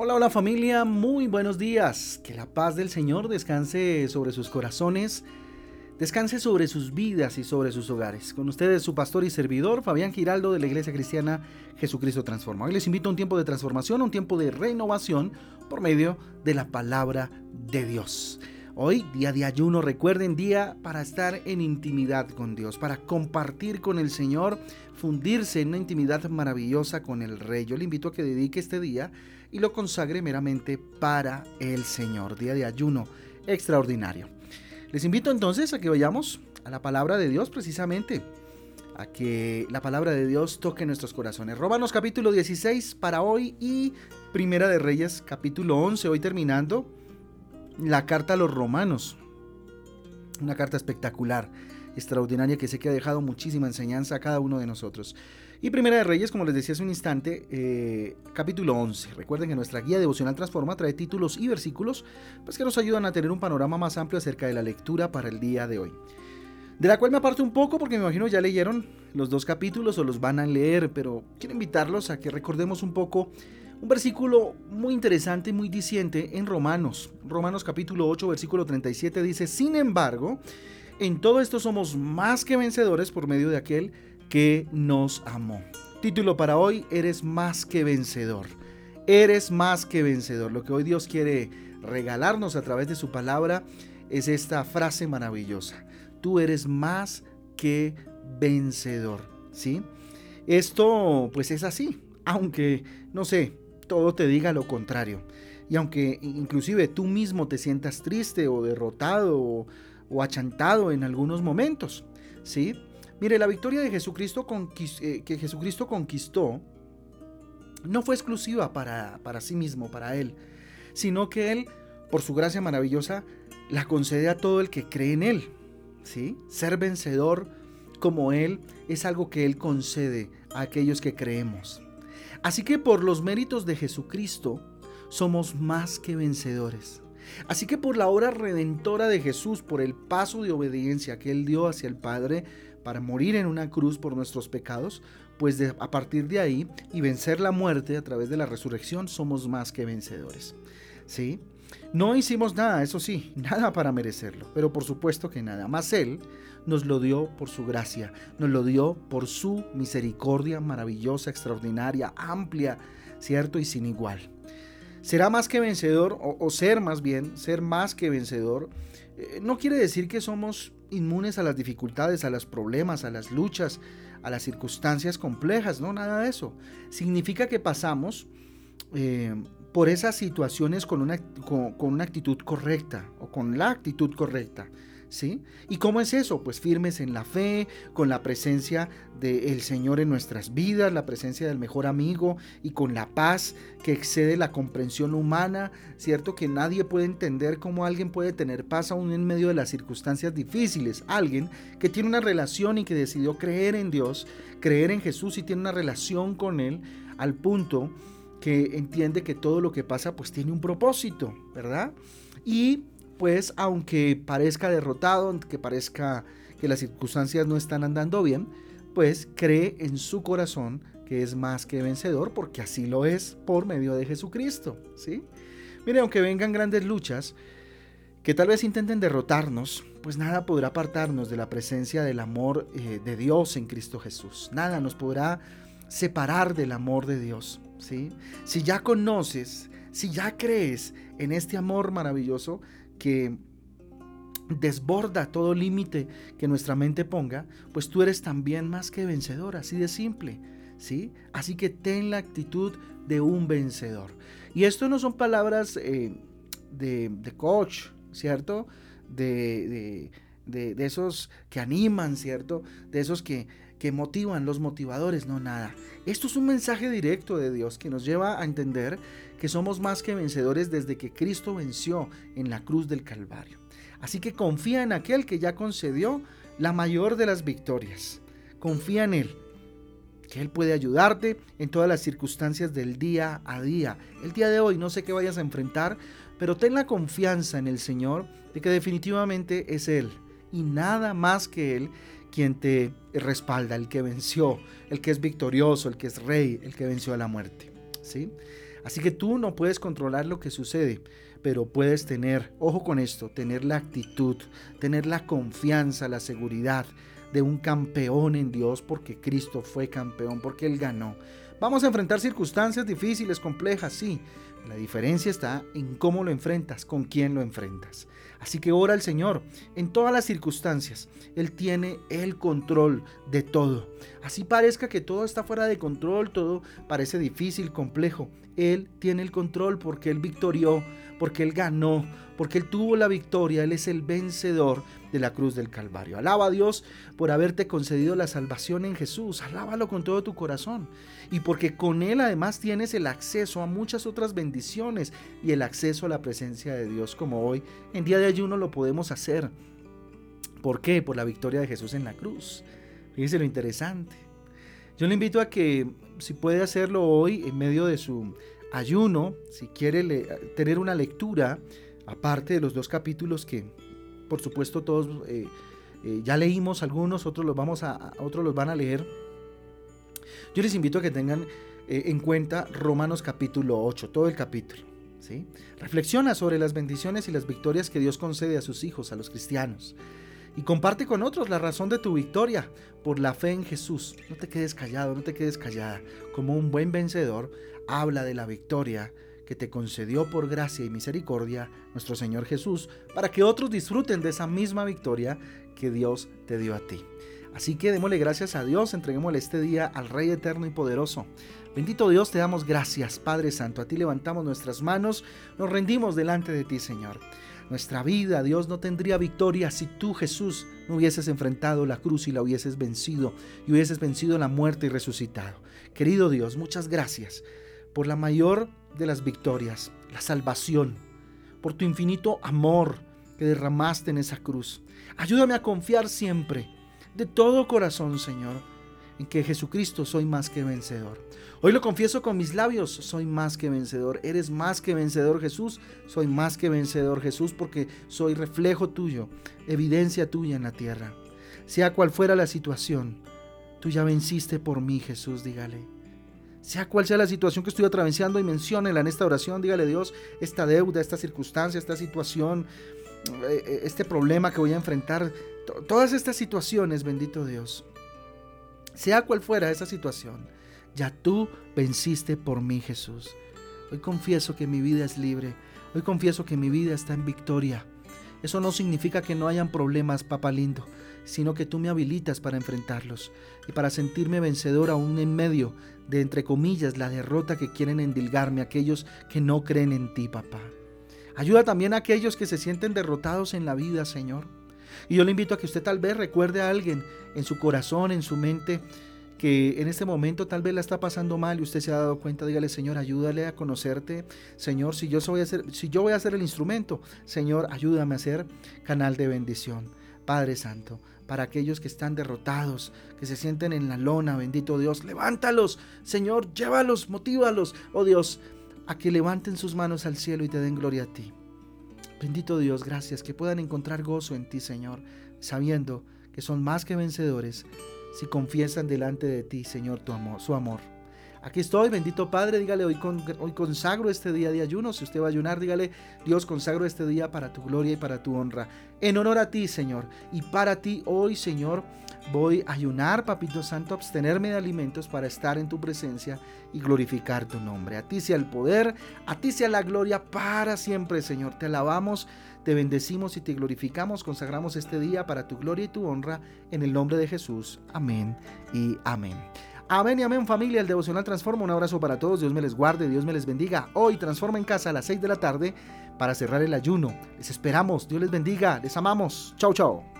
Hola, hola familia, muy buenos días. Que la paz del Señor descanse sobre sus corazones, descanse sobre sus vidas y sobre sus hogares. Con ustedes su pastor y servidor, Fabián Giraldo, de la Iglesia Cristiana Jesucristo Transforma. Hoy les invito a un tiempo de transformación, un tiempo de renovación por medio de la palabra de Dios. Hoy, día de ayuno, recuerden, día para estar en intimidad con Dios, para compartir con el Señor, fundirse en una intimidad maravillosa con el Rey. Yo le invito a que dedique este día y lo consagre meramente para el Señor. Día de ayuno extraordinario. Les invito entonces a que vayamos a la palabra de Dios, precisamente, a que la palabra de Dios toque nuestros corazones. Romanos capítulo 16 para hoy y Primera de Reyes capítulo 11, hoy terminando la carta a los romanos, una carta espectacular, extraordinaria, que sé que ha dejado muchísima enseñanza a cada uno de nosotros. Y Primera de Reyes, como les decía hace un instante, capítulo 11. Recuerden que nuestra guía devocional Transforma trae títulos y versículos que nos ayudan a tener un panorama más amplio acerca de la lectura para el día de hoy, de la cual me aparto un poco porque me imagino ya leyeron los dos capítulos o los van a leer, pero quiero invitarlos a que recordemos un poco un versículo muy interesante y muy diciente en Romanos. Romanos capítulo 8, versículo 37 dice: sin embargo, en todo esto somos más que vencedores por medio de aquel que nos amó. Título para hoy: eres más que vencedor. Eres más que vencedor. Lo que hoy Dios quiere regalarnos a través de su palabra es esta frase maravillosa: tú eres más que vencedor, ¿sí? Esto pues es así, aunque, no sé, todo te diga lo contrario, y aunque inclusive tú mismo te sientas triste o derrotado o achantado en algunos momentos, ¿sí? Mire, la victoria de Jesucristo que Jesucristo conquistó no fue exclusiva para sí mismo, para Él, sino que Él, por su gracia maravillosa, la concede a todo el que cree en Él, ¿sí? Ser vencedor como Él es algo que Él concede a aquellos que creemos. Así que por los méritos de Jesucristo somos más que vencedores. Así que por la obra redentora de Jesús, por el paso de obediencia que Él dio hacia el Padre para morir en una cruz por nuestros pecados, pues a partir de ahí y vencer la muerte a través de la resurrección, somos más que vencedores, ¿sí? No hicimos nada, eso sí, nada para merecerlo, pero por supuesto que nada. Mas Él nos lo dio por su gracia, nos lo dio por su misericordia maravillosa, extraordinaria, amplia, ¿cierto? Y sin igual. Será más que vencedor, o ser más bien, ser más que vencedor, no quiere decir que somos inmunes a las dificultades, a los problemas, a las luchas, a las circunstancias complejas, no, nada de eso. Significa que pasamos por esas situaciones con una actitud correcta, o con la actitud correcta, ¿sí? ¿Y cómo es eso? Pues firmes en la fe, con la presencia del Señor en nuestras vidas, la presencia del mejor amigo y con la paz que excede la comprensión humana, ¿cierto? Que nadie puede entender cómo alguien puede tener paz aún en medio de las circunstancias difíciles. Alguien que tiene una relación y que decidió creer en Dios, creer en Jesús y tiene una relación con Él al punto que entiende que todo lo que pasa pues tiene un propósito, ¿verdad? Y pues aunque parezca derrotado, aunque parezca que las circunstancias no están andando bien, pues cree en su corazón que es más que vencedor, porque así lo es por medio de Jesucristo, ¿sí? Mire, aunque vengan grandes luchas que tal vez intenten derrotarnos, pues nada podrá apartarnos de la presencia del amor de Dios en Cristo Jesús. Nada nos podrá separar del amor de Dios, ¿sí? Si ya conoces, si ya crees en este amor maravilloso que desborda todo límite que nuestra mente ponga, pues tú eres también más que vencedor, así de simple, ¿sí? Así que ten la actitud de un vencedor. Y esto no son palabras de coach, ¿cierto? De esos que animan, ¿cierto? De esos que motivan, los motivadores, no, nada. Esto es un mensaje directo de Dios que nos lleva a entender que somos más que vencedores desde que Cristo venció en la cruz del Calvario. Así que confía en aquel que ya concedió la mayor de las victorias. Confía en Él, que Él puede ayudarte en todas las circunstancias del día a día. El día de hoy no sé qué vayas a enfrentar, pero ten la confianza en el Señor de que definitivamente es Él y nada más que Él quien te respalda, el que venció, el que es victorioso, el que es rey, el que venció a la muerte, ¿sí? Así que tú no puedes controlar lo que sucede, pero puedes tener, ojo con esto, tener la actitud, tener la confianza, la seguridad de un campeón en Dios, porque Cristo fue campeón, porque Él ganó. Vamos a enfrentar circunstancias difíciles, complejas, sí. La diferencia está en cómo lo enfrentas, con quién lo enfrentas. Así que ora al Señor en todas las circunstancias. Él tiene el control de todo. Así parezca que todo está fuera de control, todo parece difícil, complejo. Él tiene el control porque Él victorió, porque Él ganó, porque Él tuvo la victoria. Él es el vencedor de la cruz del Calvario. Alaba a Dios por haberte concedido la salvación en Jesús. Alábalo con todo tu corazón. Y porque con Él además tienes el acceso a muchas otras bendiciones y el acceso a la presencia de Dios, como hoy en día de ayuno lo podemos hacer. ¿Por qué? Por la victoria de Jesús en la cruz. Fíjense lo interesante. Yo le invito a que, si puede hacerlo hoy en medio de su ayuno, si quiere tener una lectura aparte de los dos capítulos que por supuesto todos ya leímos, algunos otros los van a leer. Yo les invito a que tengan en cuenta Romanos capítulo 8, todo el capítulo, ¿sí? Reflexiona sobre las bendiciones y las victorias que Dios concede a sus hijos, a los cristianos, y comparte con otros la razón de tu victoria por la fe en Jesús. No te quedes callado, no te quedes callada. Como un buen vencedor, habla de la victoria que te concedió por gracia y misericordia nuestro Señor Jesús, para que otros disfruten de esa misma victoria que Dios te dio a ti. Así que démosle gracias a Dios, entreguémosle este día al Rey eterno y poderoso. Bendito Dios, te damos gracias, Padre Santo. A ti levantamos nuestras manos, nos rendimos delante de ti, Señor. Nuestra vida, Dios, no tendría victoria si tú, Jesús, no hubieses enfrentado la cruz y la hubieses vencido, y hubieses vencido la muerte y resucitado. Querido Dios, muchas gracias por la mayor de las victorias, la salvación, por tu infinito amor que derramaste en esa cruz. Ayúdame a confiar siempre, de todo corazón, Señor, en que Jesucristo soy más que vencedor. Hoy lo confieso con mis labios, soy más que vencedor. Eres más que vencedor, Jesús. Soy más que vencedor, Jesús, porque soy reflejo tuyo, evidencia tuya en la tierra. Sea cual fuera la situación, tú ya venciste por mí, Jesús, dígale. Sea cual sea la situación que estoy atravesando y menciónela en esta oración, dígale: Dios, esta deuda, esta circunstancia, esta situación, este problema que voy a enfrentar, todas estas situaciones, bendito Dios. Sea cual fuera esa situación, ya tú venciste por mí, Jesús. Hoy confieso que mi vida es libre. Hoy confieso que mi vida está en victoria. Eso no significa que no hayan problemas, papá lindo, sino que tú me habilitas para enfrentarlos y para sentirme vencedor aún en medio de, entre comillas, la derrota que quieren endilgarme aquellos que no creen en ti, papá. Ayuda también a aquellos que se sienten derrotados en la vida, Señor. Y yo le invito a que usted tal vez recuerde a alguien en su corazón, en su mente, que en este momento tal vez la está pasando mal y usted se ha dado cuenta. Dígale: Señor, ayúdale a conocerte. Señor, si yo voy a ser el instrumento, Señor, ayúdame a ser canal de bendición. Padre Santo, para aquellos que están derrotados, que se sienten en la lona, bendito Dios, levántalos, Señor, llévalos, motívalos, oh Dios, a que levanten sus manos al cielo y te den gloria a ti. Bendito Dios, gracias, que puedan encontrar gozo en ti, Señor, sabiendo que son más que vencedores si confiesan delante de ti, Señor, su amor. Aquí estoy, bendito Padre, dígale: hoy consagro este día de ayuno. Si usted va a ayunar, dígale: Dios, consagro este día para tu gloria y para tu honra, en honor a ti, Señor, y para ti hoy, Señor, voy a ayunar, papito santo, abstenerme de alimentos para estar en tu presencia y glorificar tu nombre. A ti sea el poder, a ti sea la gloria para siempre, Señor. Te alabamos, te bendecimos y te glorificamos. Consagramos este día para tu gloria y tu honra, en el nombre de Jesús. Amén y amén. Amén y amén, familia. El Devocional Transforma. Un abrazo para todos. Dios me les guarde, Dios me les bendiga. Hoy Transforma en Casa a las 6 de la tarde para cerrar el ayuno. Les esperamos. Dios les bendiga. Les amamos. Chau, chau.